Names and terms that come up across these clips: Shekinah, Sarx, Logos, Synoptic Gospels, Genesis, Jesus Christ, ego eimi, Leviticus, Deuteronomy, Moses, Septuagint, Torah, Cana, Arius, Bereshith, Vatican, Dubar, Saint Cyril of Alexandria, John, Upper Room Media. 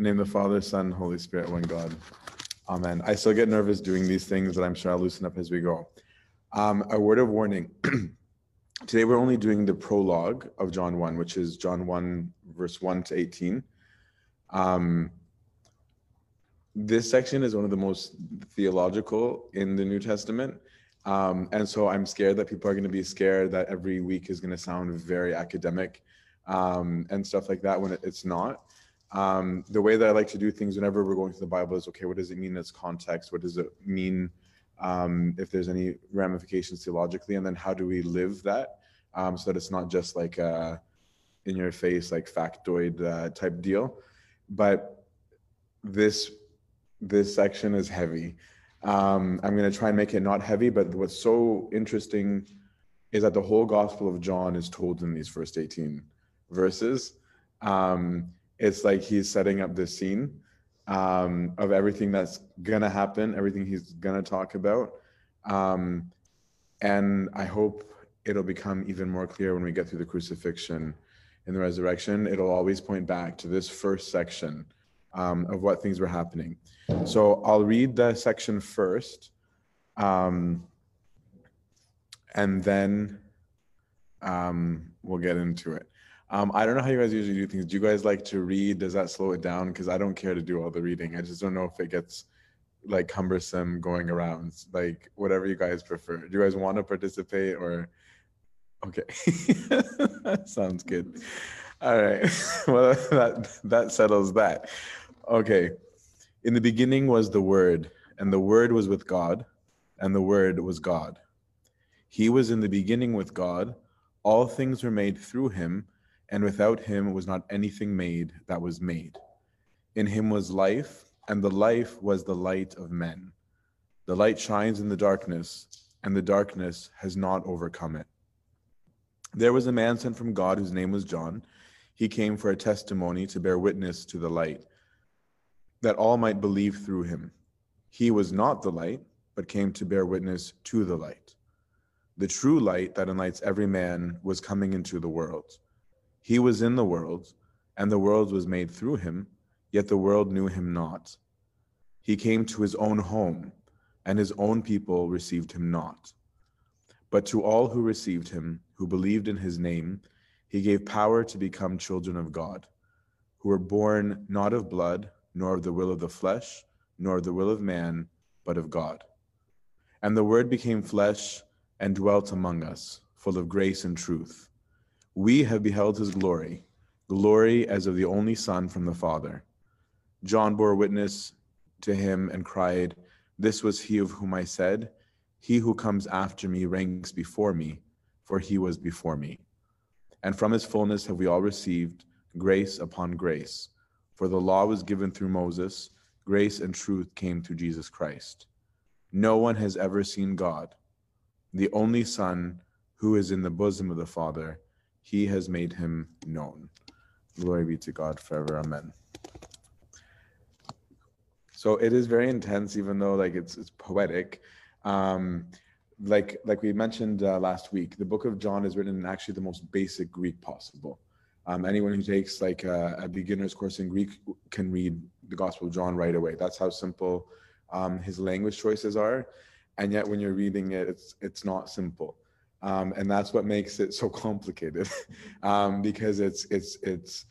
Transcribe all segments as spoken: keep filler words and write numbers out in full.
In the name of the Father, Son, Holy Spirit, one God. Amen. I still get nervous doing these things, but I'm sure I'll loosen up as we go. Um, a word of warning. Today we're only doing the prologue of John one, which is John one, verse one to eighteen. Um, this section is one of the most theological in the New Testament. Um, and so I'm scared that people are going to be scared that every week is going to sound very academic um, and stuff like that when it's not. Um, the way that I like to do things whenever we're going through the Bible is, okay, what does it mean in its context? What does it mean um, if there's any ramifications theologically? And then how do we live that um, so that it's not just like a in-your-face, like factoid uh, type deal? But this, this section is heavy. Um, I'm going to try and make it not heavy, but what's so interesting is that the whole Gospel of John is told in these first eighteen verses. Um, It's like he's setting up this scene um, of everything that's gonna happen, everything he's gonna talk about. Um, and I hope it'll become even more clear when we get through the crucifixion and the resurrection. It'll always point back to this first section um, of what things were happening. So I'll read the section first um, and then um, we'll get into it. Um, I don't know how you guys usually do things. Do you guys like to read? Does that slow it down? Because I don't care to do all the reading. I just don't know if it gets like cumbersome going around. Like whatever you guys prefer. Do you guys want to participate or? Okay, sounds good. All right, well that, that settles that. Okay, in the beginning was the Word, and the Word was with God, and the Word was God. He was in the beginning with God. All things were made through him. And without him was not anything made that was made. In him was life, and the life was the light of men. The light shines in the darkness, and the darkness has not overcome it. There was a man sent from God whose name was John. He came for a testimony to bear witness to the light, that all might believe through him. He was not the light, but came to bear witness to the light. The true light that enlightens every man was coming into the world. He was in the world, and the world was made through him, yet the world knew him not. He came to his own home, and his own people received him not. But to all who received him, who believed in his name, he gave power to become children of God, who were born not of blood, nor of the will of the flesh, nor of the will of man, but of God. And the Word became flesh and dwelt among us, full of grace and truth. We have beheld his glory, glory as of the only Son from the Father. John bore witness to him and cried, "This was he of whom I said, he who comes after me ranks before me, for he was before me." And from his fullness have we all received grace upon grace. For the law was given through Moses, grace and truth came through Jesus Christ. No one has ever seen God, the only Son who is in the bosom of the Father. He has made him known. Glory be to God forever. Amen. So it is very intense, even though like it's, it's poetic. Um, like, like we mentioned uh, last week, the book of John is written in actually the most basic Greek possible. Um, anyone who takes like a, a beginner's course in Greek can read the Gospel of John right away. That's how simple um, his language choices are. And yet when you're reading it, it's, it's not simple. Um, and that's what makes it so complicated, um, because it's it's it's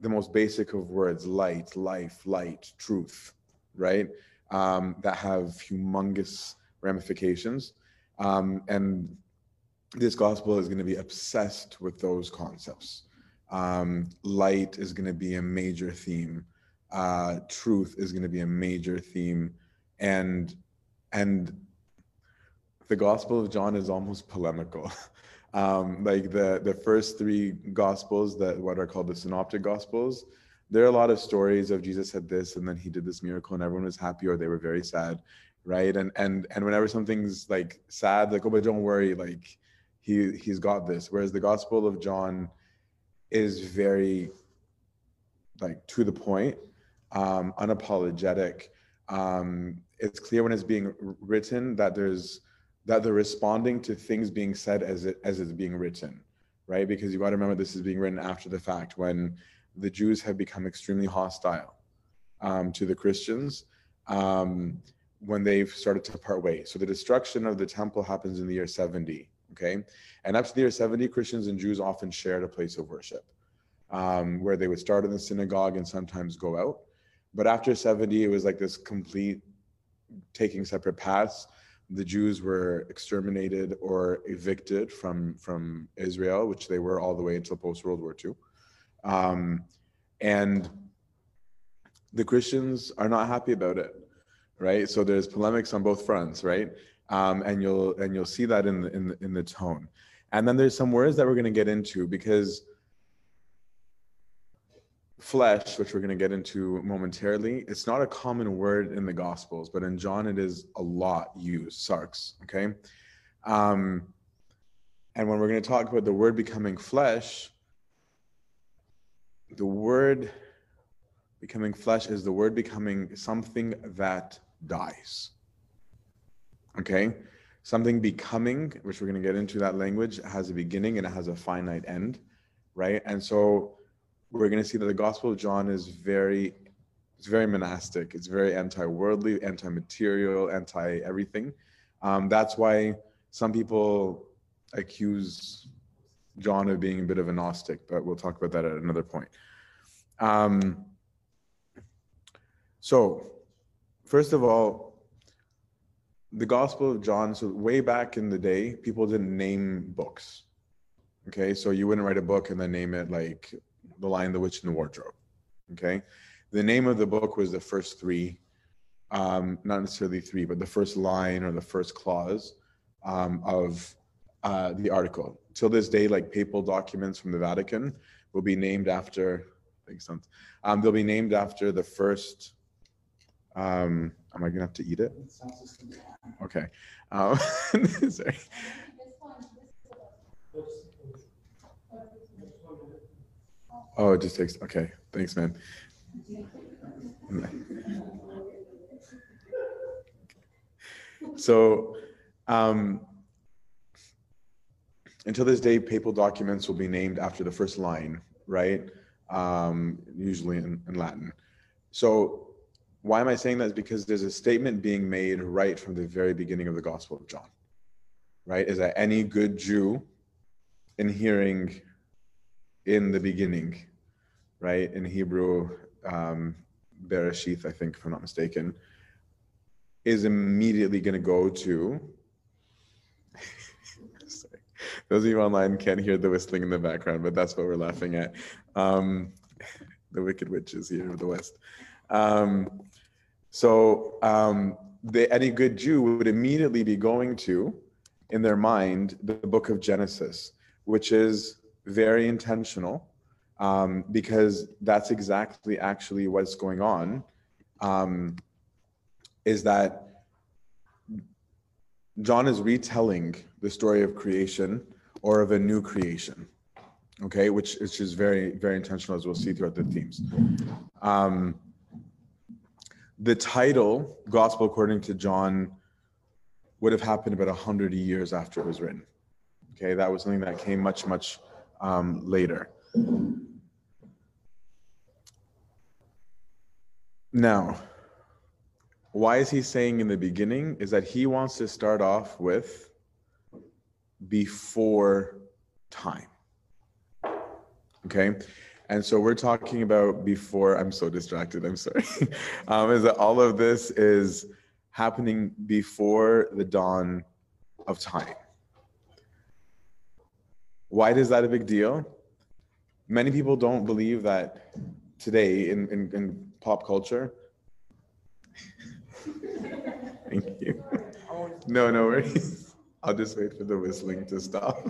the most basic of words: light, life, light, truth, right? Um, that have humongous ramifications, um, and this gospel is going to be obsessed with those concepts. Um, light is going to be a major theme. Uh, truth is going to be a major theme, and and. The Gospel of John is almost polemical. Um, like the, the first three Gospels, that what are called the Synoptic Gospels, there are a lot of stories of Jesus said this and then he did this miracle and everyone was happy or they were very sad, right? And and and whenever something's like sad, like, oh, but don't worry, like he, he's got this. Whereas the Gospel of John is very like to the point, um, unapologetic. Um, it's clear when it's being written that there's that they're responding to things being said as it as it's being written, right? Because you got to remember this is being written after the fact when the Jews have become extremely hostile um, to the Christians um, when they've started to part ways. So the destruction of the temple happens in the year seventy, okay? And up to the year seventy, Christians and Jews often shared a place of worship um, where they would start in the synagogue and sometimes go out. But after seventy, it was like this complete taking separate paths. The Jews were exterminated or evicted from, from Israel, which they were all the way until post-World War Two. Um, and the Christians are not happy about it, right? So there's polemics on both fronts, right? Um, and you'll and you'll see that in the, in the, in the tone. And then there's some words that we're going to get into, because flesh, which we're going to get into momentarily, it's not a common word in the Gospels, but in John it is a lot used, sarx, okay? Um, and when we're going to talk about the word becoming flesh, the word becoming flesh is the word becoming something that dies, okay? Something becoming, which we're going to get into that language, has a beginning and it has a finite end, right? And so we're going to see that the Gospel of John is very, it's very monastic. It's very anti-worldly, anti-material, anti-everything. Um, that's why some people accuse John of being a bit of a Gnostic, but we'll talk about that at another point. Um, so, first of all, the Gospel of John, so way back in the day, people didn't name books. Okay, so you wouldn't write a book and then name it like The Lion, the Witch, and the Wardrobe, okay? The name of the book was the first three, um, not necessarily three, but the first line or the first clause um, of uh, the article. Till this day, like papal documents from the Vatican will be named after, I think something, um, they'll be named after the first, um, am I gonna have to eat it? Okay, um, sorry. Oh, it just takes, okay. Thanks, man. So, um, until this day, papal documents will be named after the first line, right? Um, usually in, in Latin. So why am I saying that? It's because there's a statement being made right from the very beginning of the Gospel of John, right? Is that any good Jew in hearing in the beginning, right? In Hebrew, um, Bereshith, I think, if I'm not mistaken, is immediately going to go to, sorry. Those of you online can't hear the whistling in the background, but that's what we're laughing at. Um, the wicked witches here of the West. Um, so um, the, any good Jew would immediately be going to, in their mind, the book of Genesis, which is very intentional, um, because that's exactly actually what's going on, um, is that John is retelling the story of creation or of a new creation, okay, which, which is very, very intentional, as we'll see throughout the themes. Um, the title, Gospel according to John, would have happened about one hundred years after it was written, okay? That was something that came much, much Um, later. Now, why is he saying in the beginning? Is that he wants to start off with before time. Okay? And so we're talking about before, I'm so distracted, I'm sorry. um, is that all of this is happening before the dawn of time. Why is that a big deal? Many people don't believe that today in, in, in pop culture. Thank you. No, no worries. I'll just wait for the whistling to stop.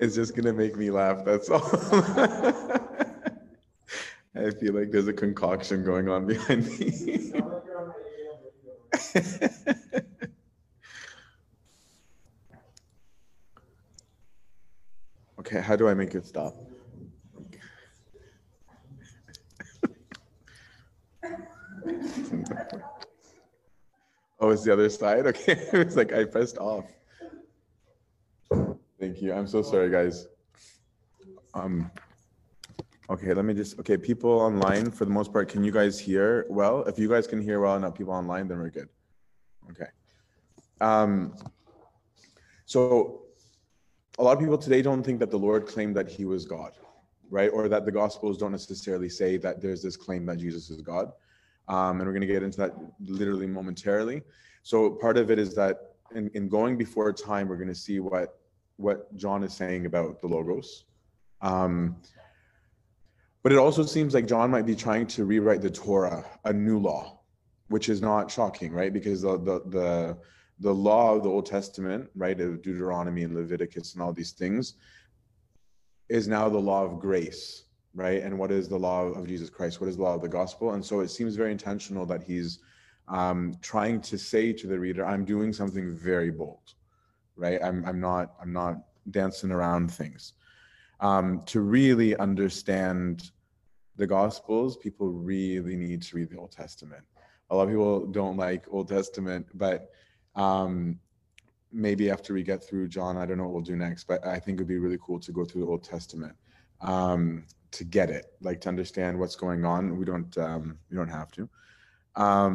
It's just gonna make me laugh, that's all. I feel like there's a concoction going on behind me. Okay, how do I make it stop? Oh, it's the other side? Okay. It's like I pressed off. Thank you. I'm so sorry, guys. Um. Okay, let me just, okay, people online, for the most part, can you guys hear well? If you guys can hear well enough, people online, then we're good. Okay. Um. So a lot of people today don't think that the Lord claimed that he was God, right? Or that the Gospels don't necessarily say that there's this claim that Jesus is God. Um, and we're going to get into that literally momentarily. So part of it is that in, in going before time, we're going to see what, what John is saying about the Logos. Um, but it also seems like John might be trying to rewrite the Torah, a new law, which is not shocking, right? Because the, the, the The law of the Old Testament, right, of Deuteronomy and Leviticus and all these things, is now the law of grace, right? And what is the law of Jesus Christ? What is the law of the gospel? And so it seems very intentional that he's um, trying to say to the reader, "I'm doing something very bold, right? I'm I'm not I'm not dancing around things." Um, to really understand the Gospels, people really need to read the Old Testament. A lot of people don't like Old Testament, but Um, maybe after we get through John, I don't know what we'll do next, but I think it'd be really cool to go through the Old Testament um, to get it, like to understand what's going on. We don't, um, we don't have to. Um,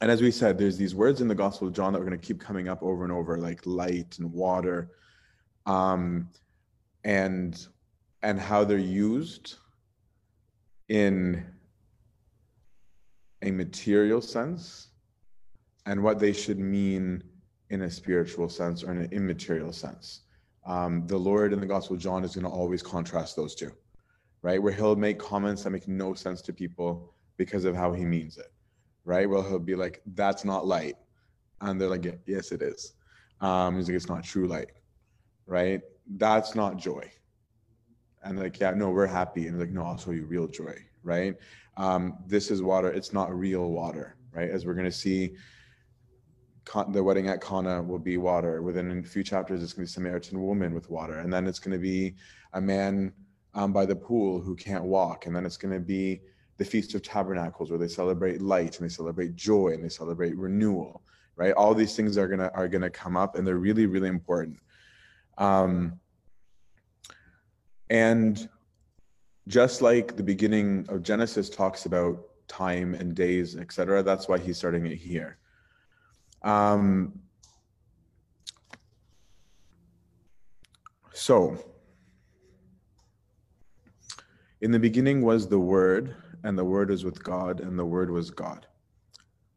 and as we said, there's these words in the Gospel of John that we're going to keep coming up over and over, like light and water, um, and and how they're used in a material sense, and what they should mean in a spiritual sense or in an immaterial sense. Um, the Lord in the Gospel of John is going to always contrast those two, right? Where he'll make comments that make no sense to people because of how he means it, right? Well, he'll be like, that's not light. And they're like, yes, it is. Um, he's like, it's not true light, right? That's not joy. And they're like, yeah, no, we're happy. And they're like, no, I'll show you real joy, right? Um, this is water. It's not real water, right? As we're going to see, the wedding at Cana will be water. Within a few chapters, it's going to be Samaritan woman with water. And then it's going to be a man um, by the pool who can't walk. And then it's going to be the Feast of Tabernacles, where they celebrate light and they celebrate joy and they celebrate renewal, right? All these things are going to, are going to come up, and they're really, really important. Um, and just like the beginning of Genesis talks about time and days, et cetera, that's why he's starting it here. Um, so in the beginning was the Word, and the Word is with God, and the Word was God.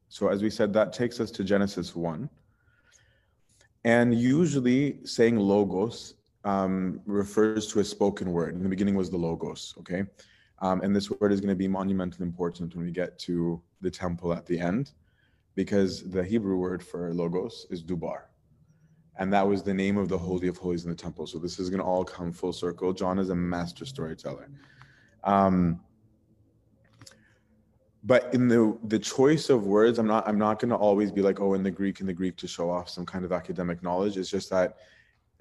So as we said, that takes us to Genesis one. And usually saying logos um, refers to a spoken word. In the beginning was the logos, okay? Um, and this word is going to be monumentally important when we get to the temple at the end, because the Hebrew word for logos is Dubar. And that was the name of the Holy of Holies in the temple. So this is gonna all come full circle. John is a master storyteller. Um, but in the, the choice of words, I'm not, I'm not gonna always be like, oh, in the Greek, in the Greek to show off some kind of academic knowledge. It's just that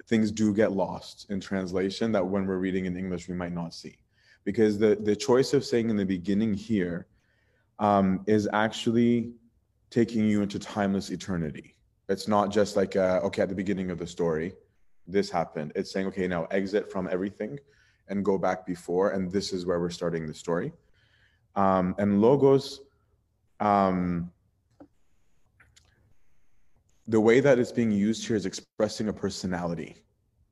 things do get lost in translation that when we're reading in English, we might not see. Because the, the choice of saying in the beginning here um, is actually taking you into timeless eternity. It's not just like, uh, okay, at the beginning of the story, this happened. It's saying, okay, now exit from everything and go back before, and this is where we're starting the story. Um, and logos, um, the way that it's being used here is expressing a personality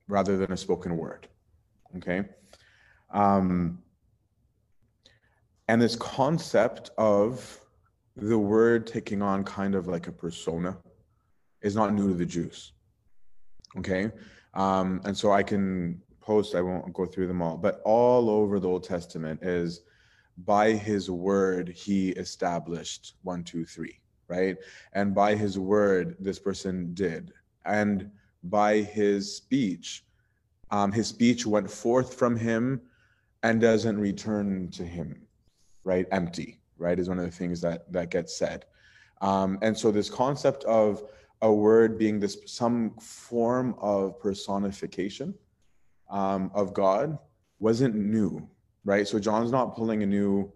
rather than a spoken word, okay? Um, and this concept of the word taking on kind of like a persona is not new to the Jews, okay? Um, and so I can post, I won't go through them all, but all over the Old Testament is by his word, he established one, two, three, right? And by his word, this person did. And by his speech, um, his speech went forth from him and doesn't return to him, right? Empty. Right, is one of the things that that gets said. Um, and so this concept of a word being this some form of personification um, of God wasn't new, right? So John's not pulling a new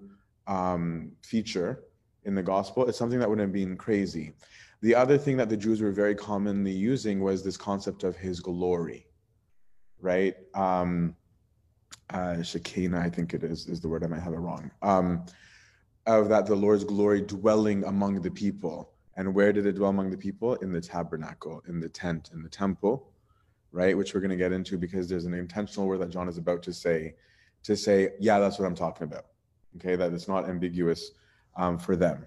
um, feature in the gospel, it's something that would have been crazy. The other thing that the Jews were very commonly using was this concept of his glory, right? Um, uh, Shekinah, I think it is, is the word, I might have it wrong. Um, of that the Lord's glory dwelling among the people. And where did it dwell among the people? In the tabernacle, in the tent, in the temple, right? Which we're going to get into, because there's an intentional word that John is about to say, to say, yeah, that's what I'm talking about. Okay, that it's not ambiguous um, for them.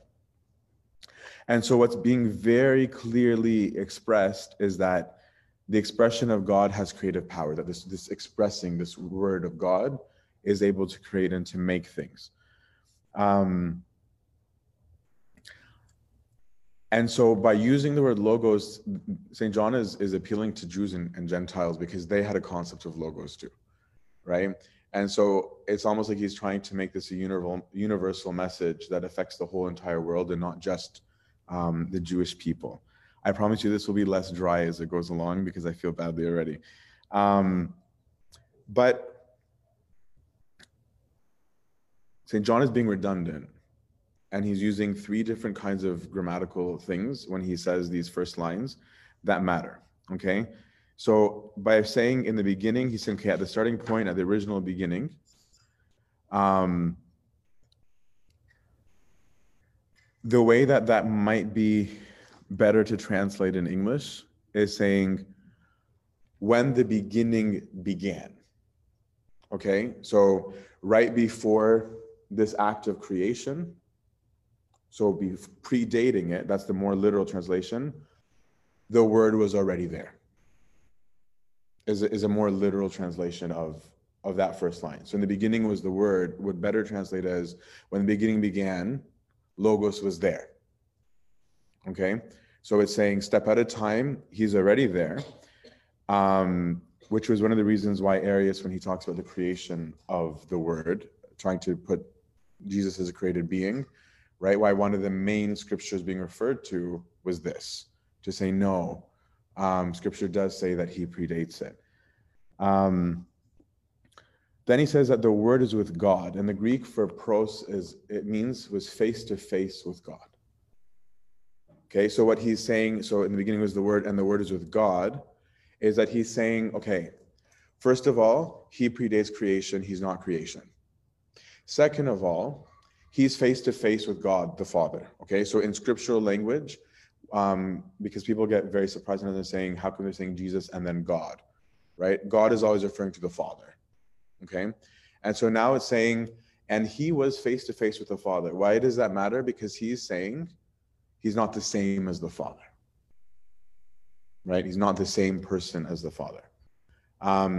And so what's being very clearly expressed is that the expression of God has creative power, that this, this expressing, this word of God is able to create and to make things. Um, and so by using the word logos, Saint John is, is appealing to Jews and, and Gentiles, because they had a concept of logos too, right? And so it's almost like he's trying to make this a universal, universal message that affects the whole entire world and not just um, the Jewish people. I promise you this will be less dry as it goes along, because I feel badly already. Um, but Saint John is being redundant, and he's using three different kinds of grammatical things when he says these first lines that matter, okay? So by saying in the beginning, he's saying, okay, at the starting point, at the original beginning, um, the way that that might be better to translate in English is saying, when the beginning began, okay? So right before this act of creation, so be predating it, that's the more literal translation, the word was already there. Is a, is a more literal translation of, of that first line. So in the beginning was the word, would better translate as, when the beginning began, Logos was there, okay? So it's saying step at a time, he's already there, um, which was one of the reasons why Arius, when he talks about the creation of the word, trying to put Jesus as a created being, right? Why one of the main scriptures being referred to was this, to say no, Um, scripture does say that he predates it. Um, then he says that the word is with God, and the Greek for pros is, it means was face to face with God. Okay, so what he's saying, so in the beginning was the word, and the word is with God, is that he's saying, okay, first of all, he predates creation, he's not creation. Second of all, he's face to face with God the Father. Okay, so in scriptural language, Um, because people get very surprised when they're saying, how come they're saying Jesus and then God, right? God is always referring to the Father, okay? And so now it's saying, and he was face to face with the Father. Why does that matter? Because he's saying he's not the same as the Father, right? He's not the same person as the Father. Um,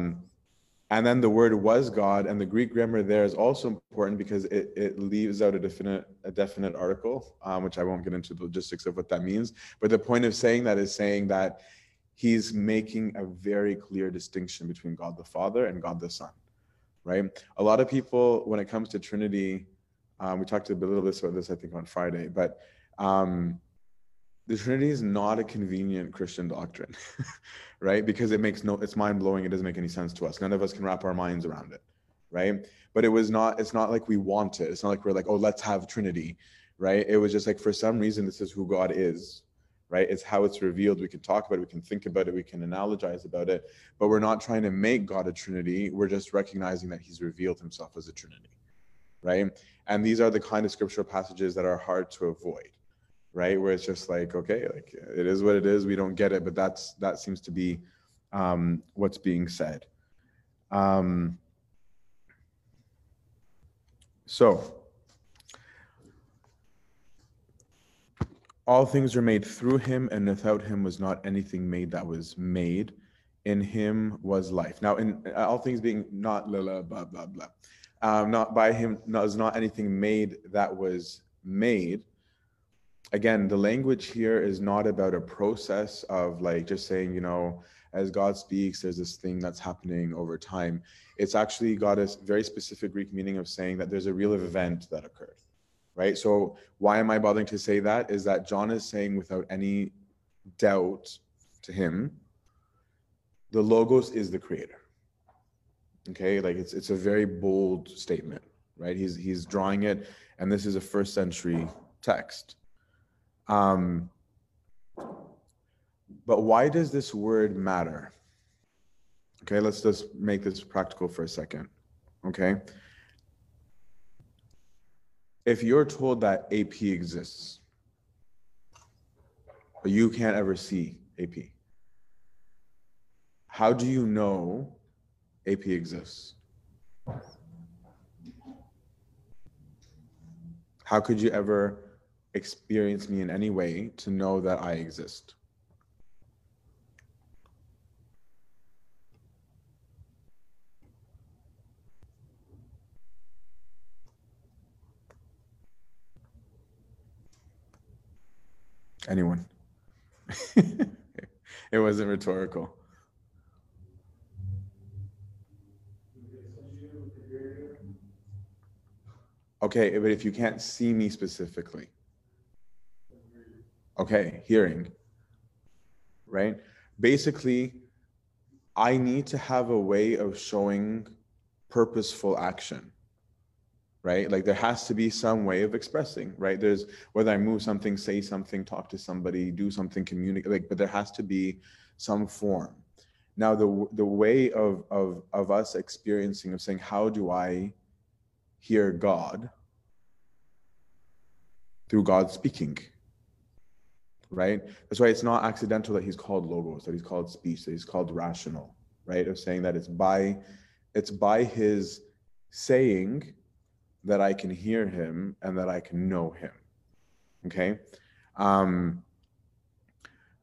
and then the word was God, and the Greek grammar there is also important because it, it leaves out a definite a definite article, um, which I won't get into the logistics of what that means. But the point of saying that is saying that he's making a very clear distinction between God the Father and God the Son, right? A lot of people, when it comes to Trinity, um, we talked a little bit about this, I think, on Friday, but um, the Trinity is not a convenient Christian doctrine, right? Because it makes no, it's mind-blowing, it doesn't make any sense to us. None of us can wrap our minds around it, right? But it was not, it's not like we want it. It's not like we're like, oh, let's have Trinity, right? It was just like, for some reason, this is who God is, right? It's how it's revealed. We can talk about it, we can think about it, we can analogize about it, but we're not trying to make God a Trinity. We're just recognizing that he's revealed himself as a Trinity, right? And these are the kind of scriptural passages that are hard to avoid, right? Where it's just like, okay, like it is what it is, we don't get it, but that's that seems to be um, what's being said. Um, so, all things are made through him, and without him was not anything made that was made. In him was life. Now, in all things being not la la blah blah blah, um, not by him was not anything made that was made. Again, the language here is not about a process of like just saying, you know, as God speaks, there's this thing that's happening over time. It's actually got a very specific Greek meaning of saying that there's a real event that occurred, right? So why am I bothering to say that? Is that John is saying without any doubt to him, the Logos is the creator, okay? Like it's, it's a very bold statement, right? He's he's drawing it, and this is a first century text. Um, but why does this word matter? Okay, let's just make this practical for a second, okay? If you're told that A P exists, but you can't ever see A P, how do you know A P exists? How could you ever experience me in any way to know that I exist? Anyone? It wasn't rhetorical. Okay, but if you can't see me specifically. Okay, hearing, right? Basically, I need to have a way of showing purposeful action, right? Like there has to be some way of expressing, right? There's whether I move something, say something, talk to somebody, do something, communicate, like, but there has to be some form. Now, the, the way of, of, of us experiencing, of saying, how do I hear God? Through God speaking, right? That's why it's not accidental that he's called Logos, that he's called speech, that he's called rational, right? Of saying that it's by, it's by his saying that I can hear him and that I can know him, okay? Um,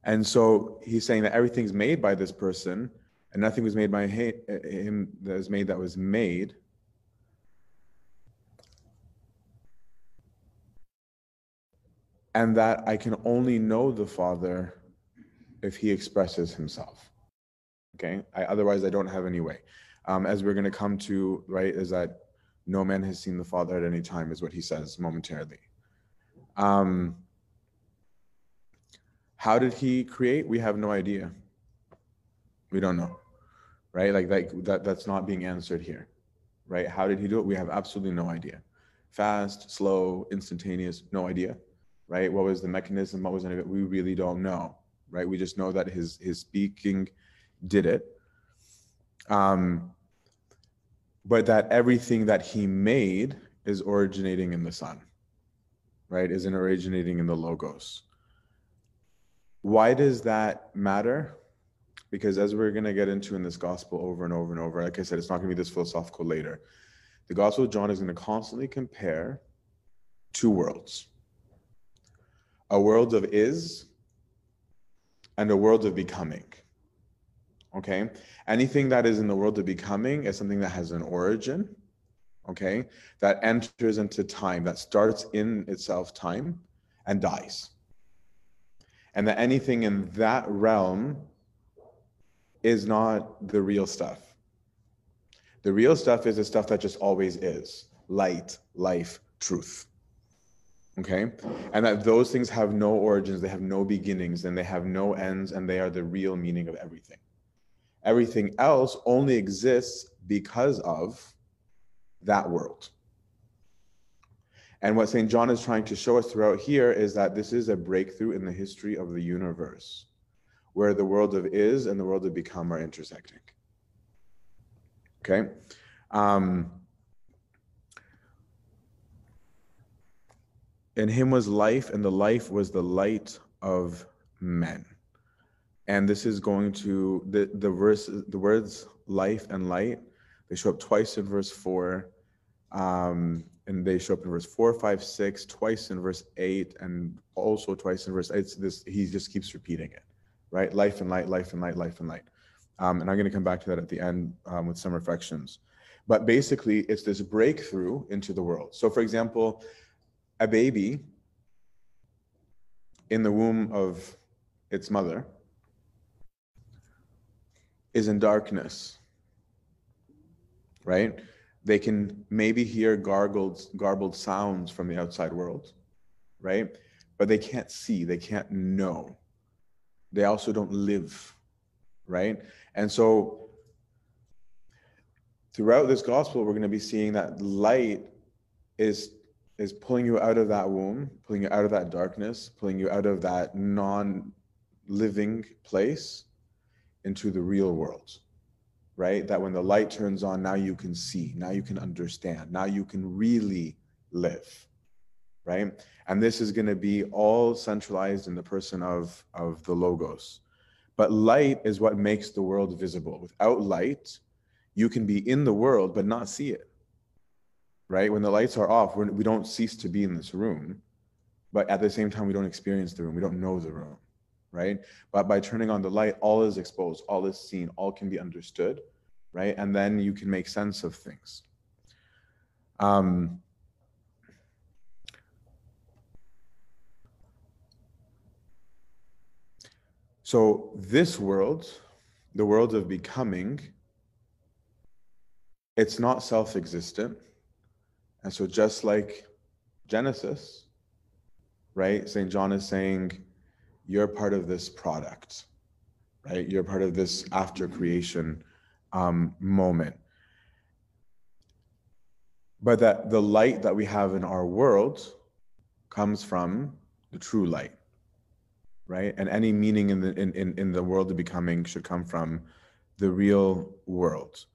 and so he's saying that everything's made by this person and nothing was made by him that was made that was made. And that I can only know the Father if he expresses himself, okay? I, otherwise, I don't have any way. Um, as we're going to come to, right, is that no man has seen the Father at any time, is what he says momentarily. Um, how did he create? We have no idea. We don't know, right? Like that, that, that's not being answered here, right? How did he do it? We have absolutely no idea. Fast, slow, instantaneous, no idea, right? What was the mechanism? What was any of it? We really don't know, right? We just know that his, his speaking did it. Um, But that everything that he made is originating in the Son, right? Isn't originating in the Logos. Why does that matter? Because as we're going to get into in this gospel over and over and over, like I said, it's not going to be this philosophical later. The Gospel of John is going to constantly compare two worlds. A world of is and a world of becoming. Okay, anything that is in the world of becoming is something that has an origin, okay, that enters into time, that starts in itself time and dies. And that anything in that realm is not the real stuff. The real stuff is the stuff that just always is, light, life, truth. Okay, and that those things have no origins, they have no beginnings, and they have no ends, and they are the real meaning of everything. Everything else only exists because of that world. And what Saint John is trying to show us throughout here is that this is a breakthrough in the history of the universe, where the world of is and the world of become are intersecting. Okay? Um, in him was life, and the life was the light of men. And this is going to, the, the, verse, the words life and light, they show up twice in verse four, um, and they show up in verse four, five, six, twice in verse eight, and also twice in verse eight. It's this, he just keeps repeating it, right? Life and light, life and light, life and light. Um, and I'm going to come back to that at the end um, with some reflections. But basically, it's this breakthrough into the world. So for example, a baby in the womb of its mother is in darkness, right? They can maybe hear gargled, garbled sounds from the outside world, right? But they can't see, they can't know. They also don't live, right? And so throughout this gospel, we're going to be seeing that light is is pulling you out of that womb, pulling you out of that darkness, pulling you out of that non-living place into the real world, right? That when the light turns on, now you can see, now you can understand, now you can really live, right? And this is going to be all centralized in the person of, of the Logos. But light is what makes the world visible. Without light, you can be in the world, but not see it, right? When the lights are off, we're, we don't cease to be in this room, but at the same time, we don't experience the room. We don't know the room, right? But by turning on the light, all is exposed, all is seen, all can be understood, right? And then you can make sense of things. Um, So this world, the world of becoming, it's not self-existent. And so just like Genesis, right? Saint John is saying, you're part of this product, right? You're part of this after creation um, moment. But that the light that we have in our world comes from the true light. Right? And any meaning in the in, in, in the world of becoming should come from the real world.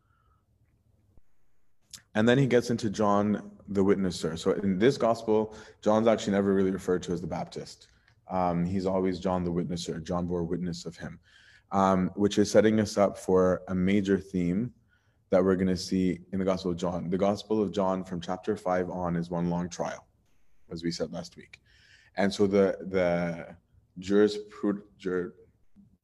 And then he gets into John the Witnesser. So in this gospel, John's actually never really referred to as the Baptist. Um, he's always John the Witnesser. John bore witness of him, um, which is setting us up for a major theme that we're going to see in the Gospel of John. The Gospel of John from chapter five on is one long trial, as we said last week. And so the the... Jurisprud, jur,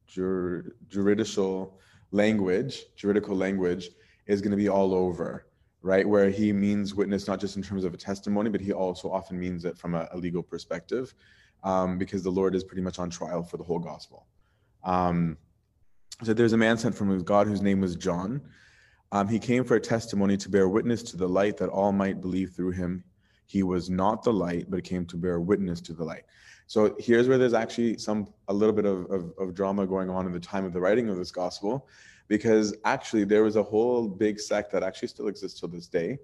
jur, juridical language, juridical language is going to be all over, right? Where he means witness not just in terms of a testimony, but he also often means it from a, a legal perspective, um, because the Lord is pretty much on trial for the whole gospel. Um, so there's a man sent from God whose name was John. Um, he came for a testimony to bear witness to the light that all might believe through him. He was not the light, but came to bear witness to the light. So here's where there's actually some a little bit of, of, of drama going on in the time of the writing of this gospel, because actually there was a whole big sect that actually still exists to this day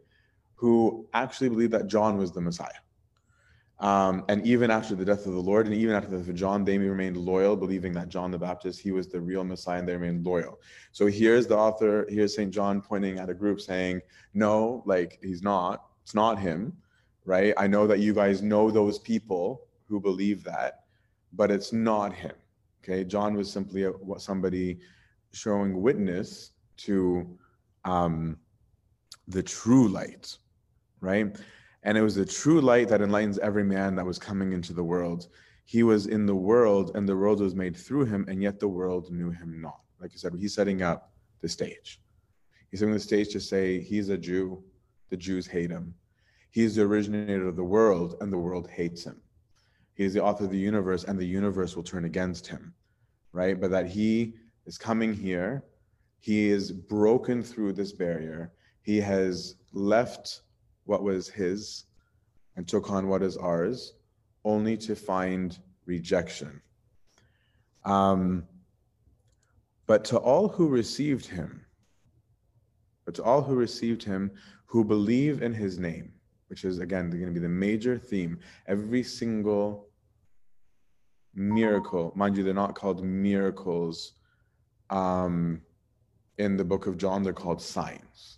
who actually believed that John was the Messiah. Um, and even after the death of the Lord, and even after the death of John, they remained loyal, believing that John the Baptist, he was the real Messiah, and they remained loyal. So here's the author, here's Saint John pointing at a group saying, no, like he's not, it's not him, right? I know that you guys know those people who believe that, but it's not him, okay? John was simply a, somebody showing witness to um, the true light, right? And it was the true light that enlightens every man that was coming into the world. He was in the world, and the world was made through him, and yet the world knew him not. Like I said, he's setting up the stage. He's setting the stage to say, he's a Jew, the Jews hate him. He's the originator of the world, and the world hates him. He is the author of the universe, and the universe will turn against him, right? But that he is coming here. He is broken through this barrier. He has left what was his and took on what is ours, only to find rejection. Um, but to all who received him, but to all who received him, who believe in his name, which is, again, going to be the major theme. Every single miracle, mind you, they're not called miracles um, in the book of John, they're called signs.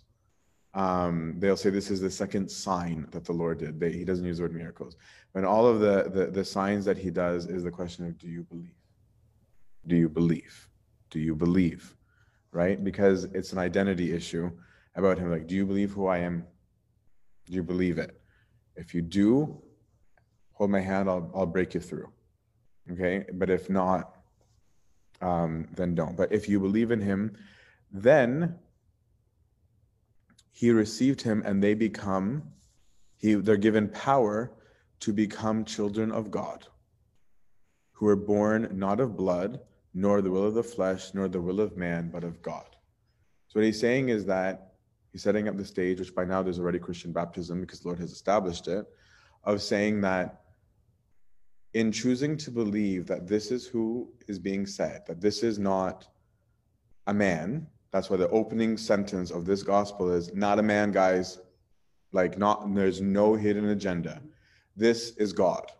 Um, they'll say this is the second sign that the Lord did. They, he doesn't use the word miracles. But all of the, the, the signs that he does is the question of, do you believe? Do you believe? Do you believe? Right? Because it's an identity issue about him. Like, do you believe who I am? Do you believe it? If you do, hold my hand, I'll, I'll break you through. Okay? But if not, um, then don't. But if you believe in him, then he received him and they become, he, they're given power to become children of God, who were born not of blood, nor the will of the flesh, nor the will of man, but of God. So what he's saying is that he's setting up the stage, which by now there's already Christian baptism because the Lord has established it, of saying that in choosing to believe that this is who is being said, that this is not a man. That's why the opening sentence of this gospel is not a man, guys, Like not, there's no hidden agenda. This is God.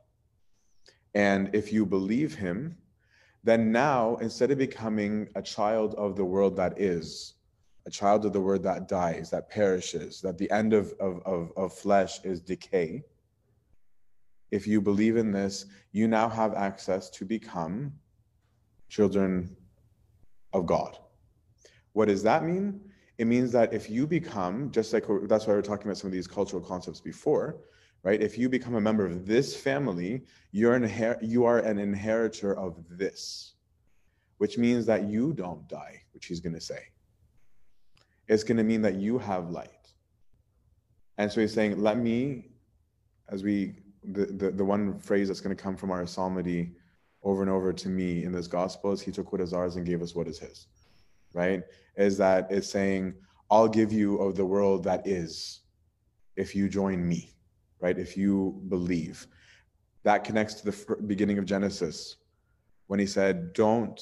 And if you believe him, then now, instead of becoming a child of the world that is, a child of the word that dies, that perishes, that the end of, of, of, of flesh is decay, if you believe in this, you now have access to become children of God. What does that mean? It means that if you become, just like, that's why we were talking about some of these cultural concepts before, right? If you become a member of this family, you're inher- you are an inheritor of this, which means that you don't die, which he's going to say. It's going to mean that you have light. And so he's saying, let me, as we, the, the, the one phrase that's going to come from our psalmody over and over to me in this gospel is, he took what is ours and gave us what is his, right? Is that it's saying, I'll give you of the world that is, if you join me. Right? If you believe. That connects to the beginning of Genesis when he said, don't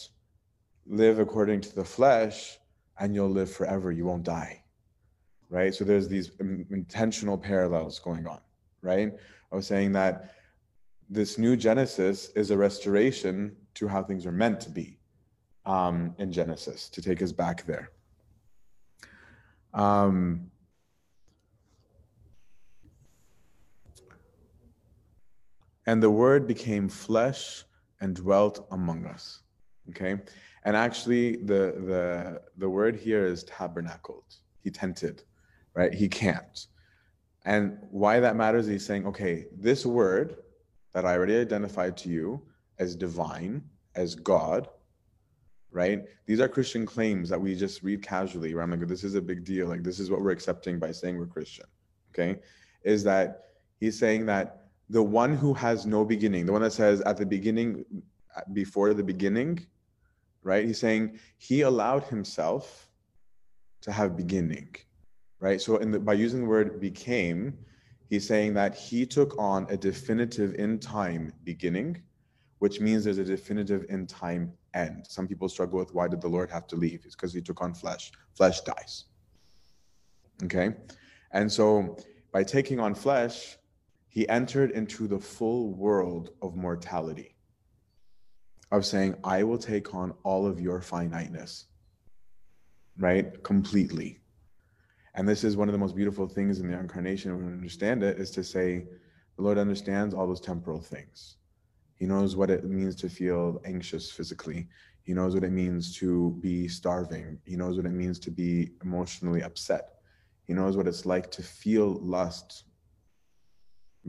live according to the flesh and you'll live forever. You won't die. Right? So there's these intentional parallels going on. Right? I was saying that this new Genesis is a restoration to how things are meant to be um, in Genesis, to take us back there. Um, And the word became flesh and dwelt among us. Okay. And actually the the the word here is tabernacled. He tented, right? He camped. And why that matters, he's saying, okay, this word that I already identified to you as divine, as God, right? These are Christian claims that we just read casually, where I'm like, this is a big deal. Like, this is what we're accepting by saying we're Christian. Okay. Is that he's saying that the one who has no beginning, the one that says at the beginning, before the beginning, right? He's saying he allowed himself to have beginning, right? So in the, by using the word became, he's saying that he took on a definitive in time beginning, which means there's a definitive in time end. Some people struggle with, why did the Lord have to leave? It's because he took on flesh. Flesh dies. Okay. And so by taking on flesh, he entered into the full world of mortality, of saying, I will take on all of your finiteness, right? Completely. And this is one of the most beautiful things in the incarnation, when we understand it, is to say, the Lord understands all those temporal things. He knows what it means to feel anxious physically. He knows what it means to be starving. He knows what it means to be emotionally upset. He knows what it's like to feel lust.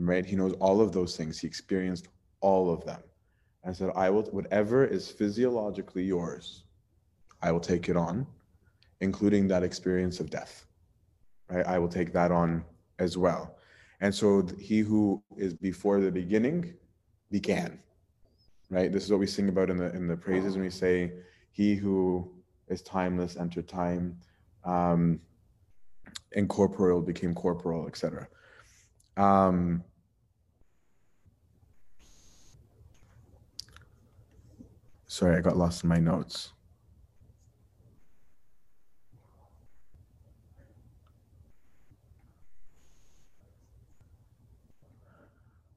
Right? He knows all of those things. He experienced all of them. And said, I will, whatever is physiologically yours, I will take it on, including that experience of death, right? I will take that on as well. And so he who is before the beginning began, right? This is what we sing about in the, in the praises when we say, he who is timeless entered time, um, incorporeal became corporal, et cetera. Um, sorry, I got lost in my notes.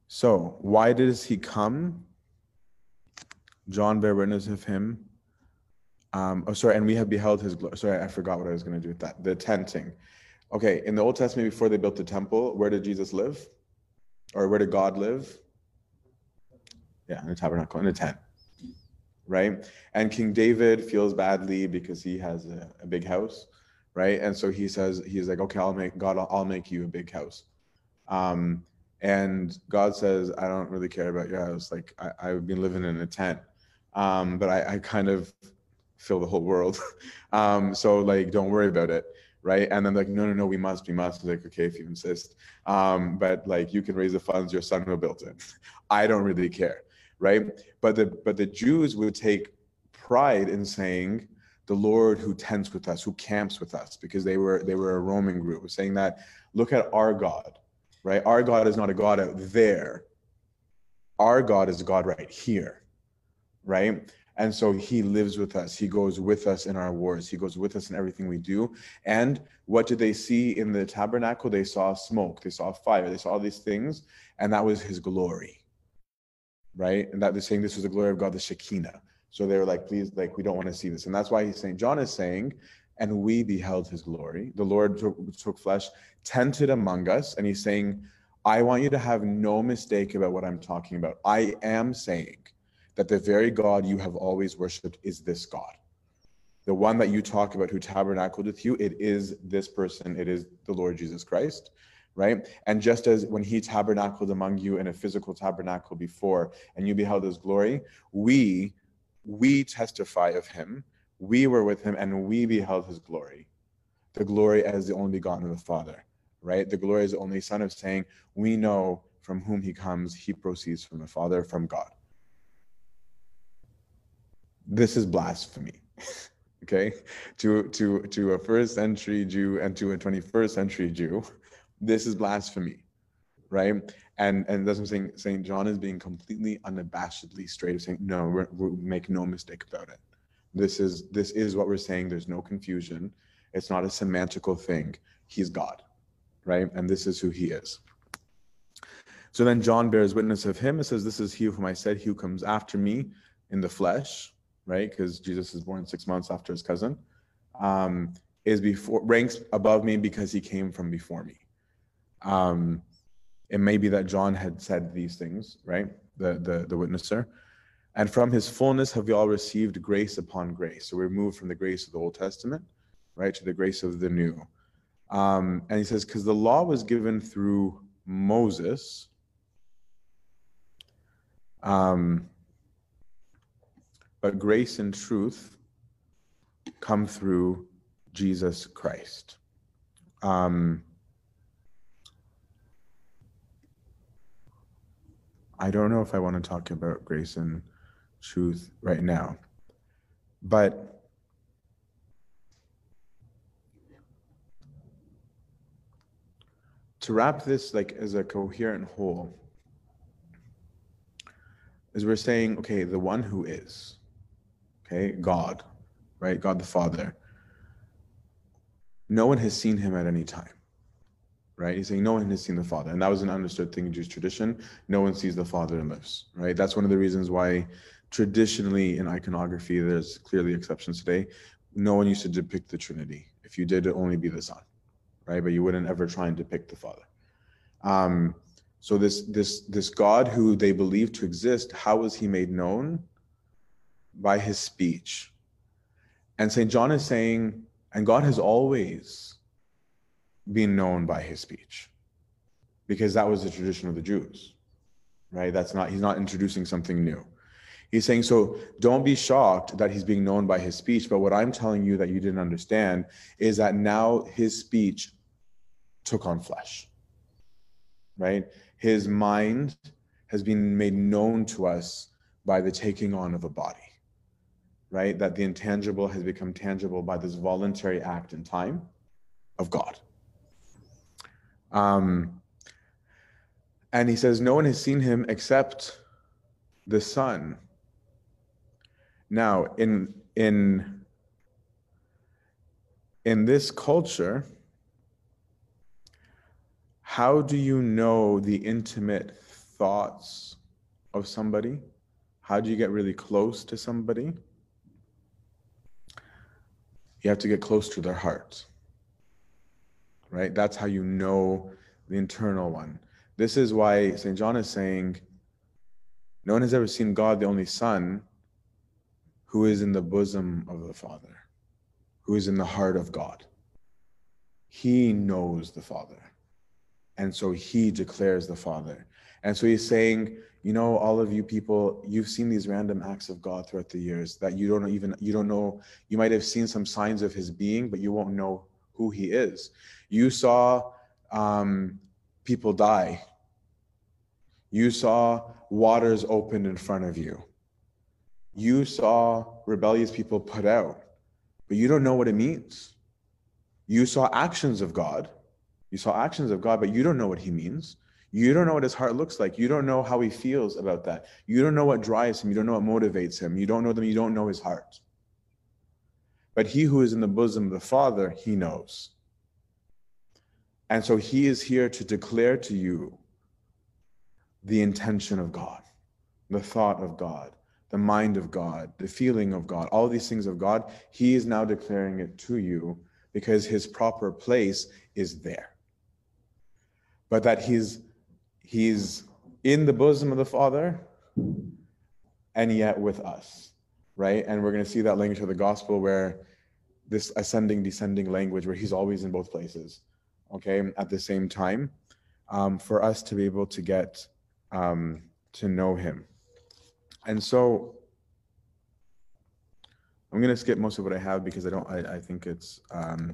So, why does he come? John bear witness of him. Um, oh, sorry, and we have beheld his glory. Sorry, I forgot what I was going to do with that. The tenting. Okay, in the Old Testament, before they built the temple, where did Jesus live? Or where did God live? Yeah, in a tabernacle, in a tent, right? And King David feels badly because he has a, a big house, right? And so he says, he's like, okay, I'll make, God, I'll, I'll make you a big house. Um, and God says, I don't really care about your house. Like, I, I've been living in a tent, um, but I, I kind of fill the whole world. um, so like, don't worry about it. Right? And then like, no, no, no, we must, we must. He's like, okay, if you insist. Um, but like, you can raise the funds, your son will build it. I don't really care, right? But the but the Jews would take pride in saying, the Lord who tents with us, who camps with us, because they were they were a Roman group, saying that, look at our God, right? Our God is not a God out there. Our God is a God right here, right? And so he lives with us. He goes with us in our wars. He goes with us in everything we do. And what did they see in the tabernacle? They saw smoke. They saw fire. They saw all these things. And that was his glory, right? And that they're saying this was the glory of God, the Shekinah. So they were like, please, like, we don't want to see this. And that's why he's saying, John is saying, and we beheld his glory. The Lord took, took flesh, tented among us. And he's saying, I want you to have no mistake about what I'm talking about. I am saying that the very God you have always worshipped is this God. The one that you talk about who tabernacled with you, it is this person. It is the Lord Jesus Christ, right? And just as when he tabernacled among you in a physical tabernacle before, and you beheld his glory, we, we testify of him. We were with him and we beheld his glory. The glory as the only begotten of the Father, right? The glory as the only Son of saying, we know from whom he comes, he proceeds from the Father, from God. This is blasphemy, okay? To, to, to a first century Jew and to a twenty-first century Jew, this is blasphemy, right? And, and that's what I'm saying, Saint John is being completely unabashedly straight of saying, no, we're, we'll make no mistake about it. This is, this is what we're saying. There's no confusion. It's not a semantical thing. He's God, right? And this is who he is. So then John bears witness of him and says, this is he whom I said, he who comes after me in the flesh, right? Because Jesus is born six months after his cousin, um, is before, ranks above me because he came from before me. Um, it may be that John had said these things, right? The, the, the witnesser. And from his fullness have we all received grace upon grace. So we're moved from the grace of the Old Testament, right, to the grace of the New. Um, and he says, because the law was given through Moses, um, but grace and truth come through Jesus Christ. Um, I don't know if I want to talk about grace and truth right now, but to wrap this like as a coherent whole, is we're saying, okay, the one who is, okay, God, right? God the Father. No one has seen him at any time, right? He's saying no one has seen the Father. And that was an understood thing in Jewish tradition. No one sees the Father and lives, right? That's one of the reasons why traditionally in iconography, there's clearly exceptions today. No one used to depict the Trinity. If you did, it only be the Son, right? But you wouldn't ever try and depict the Father. Um, so this, this, this God who they believed to exist, how was he made known? By his speech. And Saint John is saying, and God has always been known by his speech, because that was the tradition of the Jews, right? That's not, he's not introducing something new. He's saying, so don't be shocked that he's being known by his speech, but what I'm telling you that you didn't understand is that now his speech took on flesh, right? His mind has been made known to us by the taking on of a body. Right? That the intangible has become tangible by this voluntary act in time of God. Um, and he says, no one has seen him except the Son. Now, in, in, in this culture, how do you know the intimate thoughts of somebody? How do you get really close to somebody? You have to get close to their heart, right? That's how you know the internal one. This is why Saint John is saying, no one has ever seen God, the only Son, who is in the bosom of the Father, who is in the heart of God. He knows the Father. And so he declares the Father. And so he's saying, you know, all of you people, you've seen these random acts of God throughout the years that you don't even, you don't know, you might have seen some signs of his being, but you won't know who he is. You saw um, people die. You saw waters opened in front of you. You saw rebellious people put out, but you don't know what it means. You saw actions of God. You saw actions of God, but you don't know what he means. You don't know what his heart looks like. You don't know how he feels about that. You don't know what drives him. You don't know what motivates him. You don't know them. You don't know his heart. But he who is in the bosom of the Father, he knows. And so he is here to declare to you the intention of God, the thought of God, the mind of God, the feeling of God, all these things of God. He is now declaring it to you because his proper place is there. But that he's, he's in the bosom of the Father and yet with us, right? And we're going to see that language of the gospel where this ascending, descending language where he's always in both places. Okay, at the same time, um, for us to be able to get um, to know him. And so I'm going to skip most of what I have because I don't, I, I think it's um,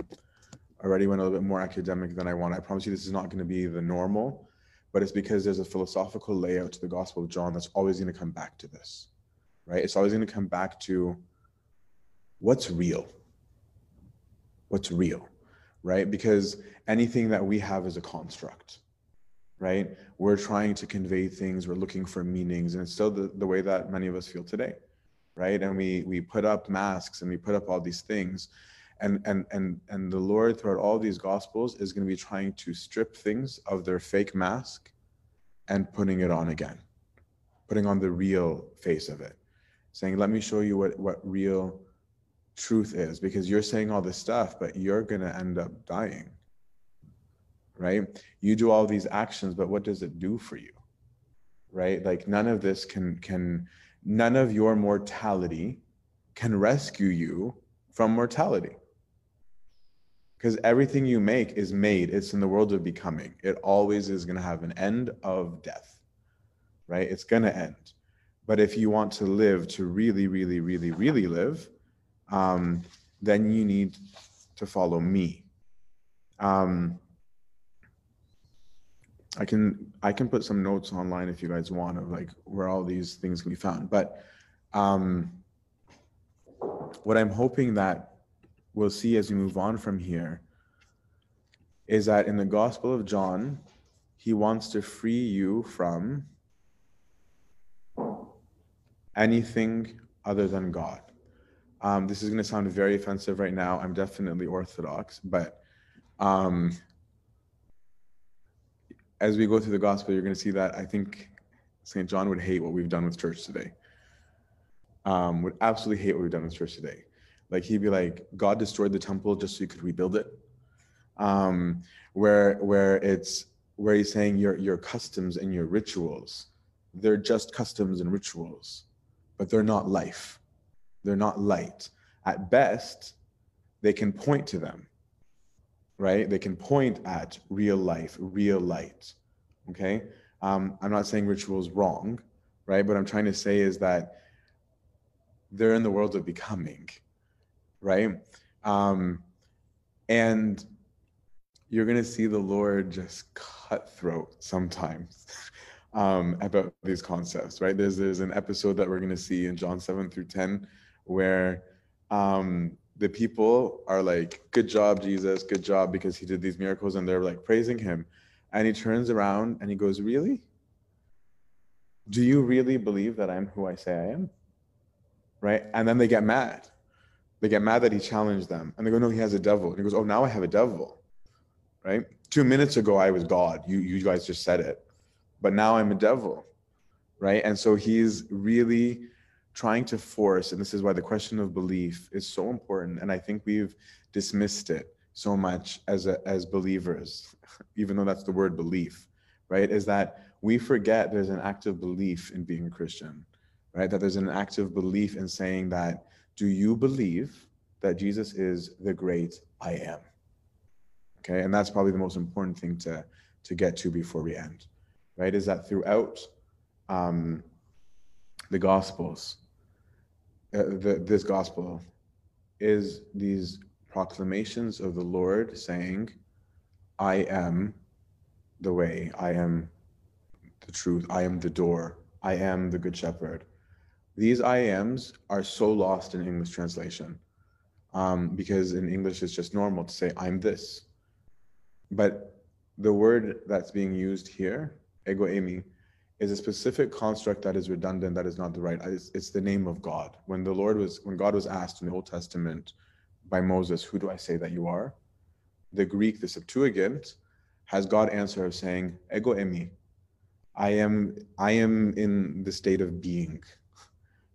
already went a little bit more academic than I want. I promise you this is not going to be the normal, but it's because there's a philosophical layout to the Gospel of John that's always going to come back to this, right? It's always going to come back to what's real, what's real. Right? Because anything that we have is a construct, right? We're trying to convey things, we're looking for meanings, and it's still the, the way that many of us feel today, right? And we we put up masks and we put up all these things, and and and and the Lord throughout all these Gospels is going to be trying to strip things of their fake mask and putting it on again, putting on the real face of it, saying, let me show you what, what real truth is, because you're saying all this stuff, but you're going to end up dying, right? You do all these actions, but what does it do for you, right? Like none of this can, can, none of your mortality can rescue you from mortality, because everything you make is made. It's in the world of becoming. It always is going to have an end of death, right? It's going to end. But if you want to live, to really, really, really, really live, Um, then you need to follow me. Um, I can I can put some notes online if you guys want of like where all these things can be found. But um, what I'm hoping that we'll see as we move on from here is that in the Gospel of John, he wants to free you from anything other than God. Um, this is going to sound very offensive right now. I'm definitely Orthodox, but um, as we go through the gospel, you're going to see that I think Saint John would hate what we've done with church today. Um, would absolutely hate what we've done with church today. Like he'd be like, God destroyed the temple just so you could rebuild it. Um, where where it's where he's saying your your customs and your rituals, they're just customs and rituals, but they're not life. They're not light. At best, they can point to them, right? They can point at real life, real light, okay? Um, I'm not saying ritual is wrong, right? What I'm trying to say is that they're in the world of becoming, right? Um, and you're going to see the Lord just cutthroat sometimes. Um, about these concepts, right? There's there's an episode that we're going to see in John seven through ten where um, the people are like, good job, Jesus, good job, because he did these miracles, and they're like praising him. And he turns around and he goes, really? Do you really believe that I'm who I say I am? Right? And then they get mad. They get mad that he challenged them. And they go, no, he has a devil. And he goes, oh, now I have a devil, right? Two minutes ago, I was God. You, you guys just said it. But now I'm a devil, right? And so he's really trying to force, and this is why the question of belief is so important. And I think we've dismissed it so much as a, as believers, even though that's the word belief, right? Is that we forget there's an active belief in being a Christian, right? That there's an active belief in saying that, do you believe that Jesus is the great I am? Okay, and that's probably the most important thing to, to get to before we end. Right, is that throughout um, the Gospels, uh, the, this Gospel is these proclamations of the Lord saying, I am the way, I am the truth, I am the door, I am the Good Shepherd. These I ams are so lost in English translation um, because in English it's just normal to say I'm this. But the word that's being used here ego eimi, is a specific construct that is redundant, that is not the right. It's, it's the name of God. When the Lord was, when God was asked in the Old Testament by Moses, who do I say that you are? The Greek, the Septuagint, has God answer of saying, ego eimi, I am, I am in the state of being.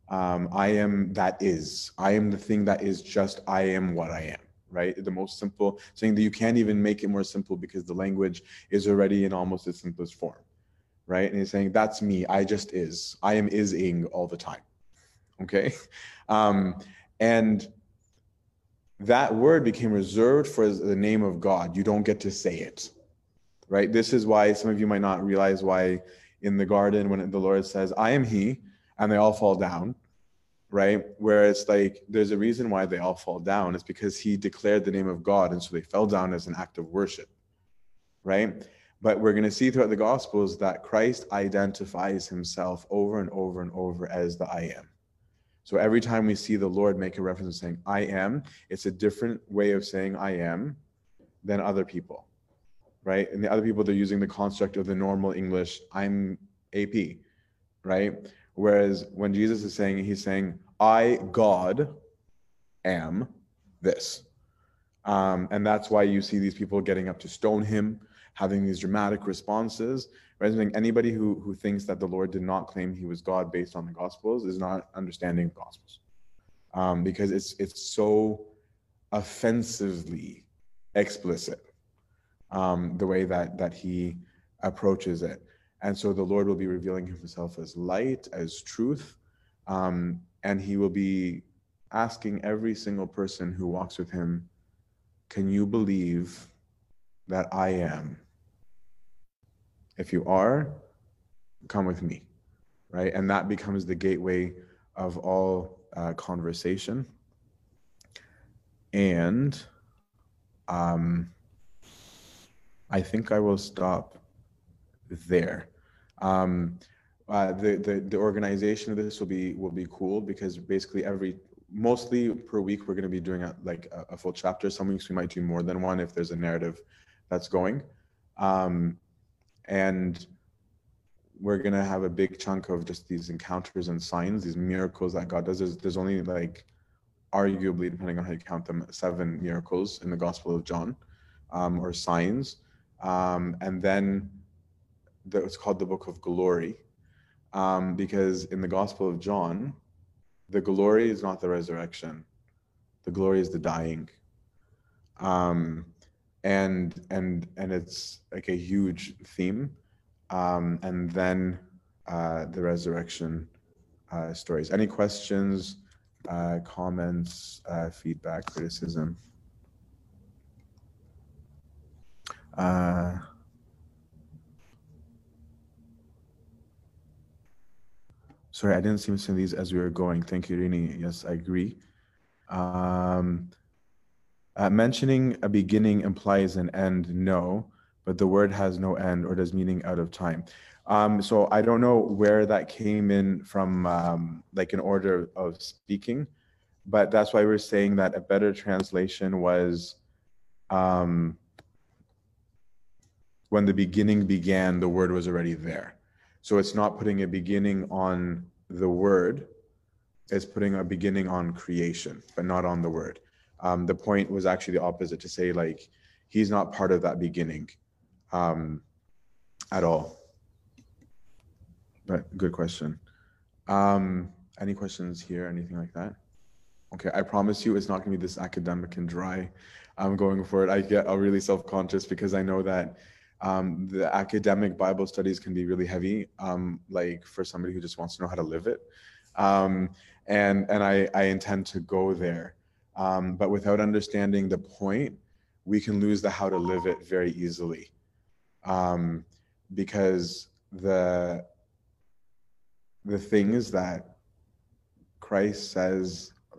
Um, I am that is. I am the thing that is just, I am what I am. Right? The most simple, saying that you can't even make it more simple because the language is already in almost its simplest form. Right? And he's saying, that's me. I just is. I am is-ing all the time. Okay? Um, and that word became reserved for the name of God. You don't get to say it. Right? This is why some of you might not realize why in the garden when the Lord says, I am he, and they all fall down. Right? Where it's like, there's a reason why they all fall down. It's because he declared the name of God, and so they fell down as an act of worship. Right? But we're going to see throughout the Gospels that Christ identifies himself over and over and over as the I am. So every time we see the Lord make a reference to saying, I am, it's a different way of saying I am than other people, right? And the other people, they're using the construct of the normal English, I'm A P, right? Whereas when Jesus is saying, he's saying, I, God, am this. Um, and that's why you see these people getting up to stone him, having these dramatic responses. Anybody who, who thinks that the Lord did not claim he was God based on the Gospels is not understanding the Gospels. Um, because it's, it's so offensively explicit, um, the way that, that he approaches it. And so the Lord will be revealing himself as light, as truth, um, and he will be asking every single person who walks with him, can you believe that I am? If you are, come with me, right? And that becomes the gateway of all uh, conversation. And um, I think I will stop there. Um, uh, the, the the organization of this will be will be cool because basically every mostly per week we're going to be doing a, like a, a full chapter. Some weeks we might do more than one if there's a narrative that's going. Um, and we're going to have a big chunk of just these encounters and signs, these miracles that God does. There's, there's only like, arguably, depending on how you count them, seven miracles in the Gospel of John, um, or signs. Um, and then the, it's called the Book of Glory, um, because in the Gospel of John, the glory is not the resurrection. The glory is the dying. Um, And and and it's like a huge theme, um, and then uh, the resurrection uh, stories. Any questions, uh, comments, uh, feedback, criticism? Uh, sorry, I didn't see some of these as we were going. Thank you, Rini. Yes, I agree. Um, Uh, mentioning a beginning implies an end, no, but the word has no end or does meaning out of time. Um, so I don't know where that came in from, um, like an order of speaking, but that's why we're saying that a better translation was um, when the beginning began, the word was already there. So it's not putting a beginning on the word, it's putting a beginning on creation, but not on the word. Um, the point was actually the opposite, to say like, he's not part of that beginning um, at all. But good question. Um, any questions here, anything like that? Okay, I promise you it's not gonna be this academic and dry. I'm going for it. I get I'm really self-conscious because I know that um, the academic Bible studies can be really heavy, um, like for somebody who just wants to know how to live it. Um, and and I, I intend to go there. Um, but without understanding the point, we can lose the how to live it very easily, um, because the the things that Christ says,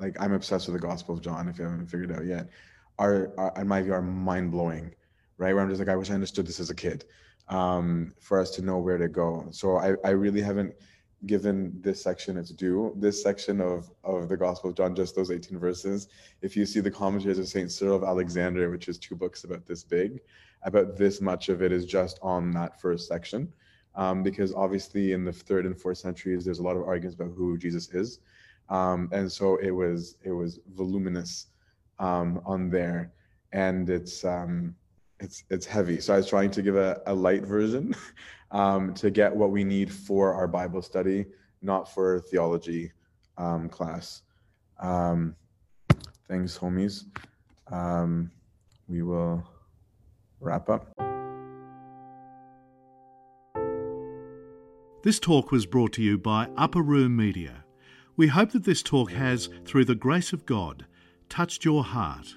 like I'm obsessed with the Gospel of John, if you haven't figured it out yet, are, are in my view are mind blowing, right? Where I'm just like, I wish I understood this as a kid, um, for us to know where to go. So I, I really haven't given this section its due. This section of, of the Gospel of John, just those eighteen verses, if you see the commentaries of Saint Cyril of Alexandria, which is two books about this big, about this much of it is just on that first section. um, because obviously in the third and fourth centuries, there's a lot of arguments about who Jesus is. Um, and so it was it was voluminous um, on there, and it's um, it's it's heavy. So I was trying to give a, a light version um, to get what we need for our Bible study, not for theology um, class. Um, thanks, homies. Um, we will wrap up. This talk was brought to you by Upper Room Media. We hope that this talk has, through the grace of God, touched your heart,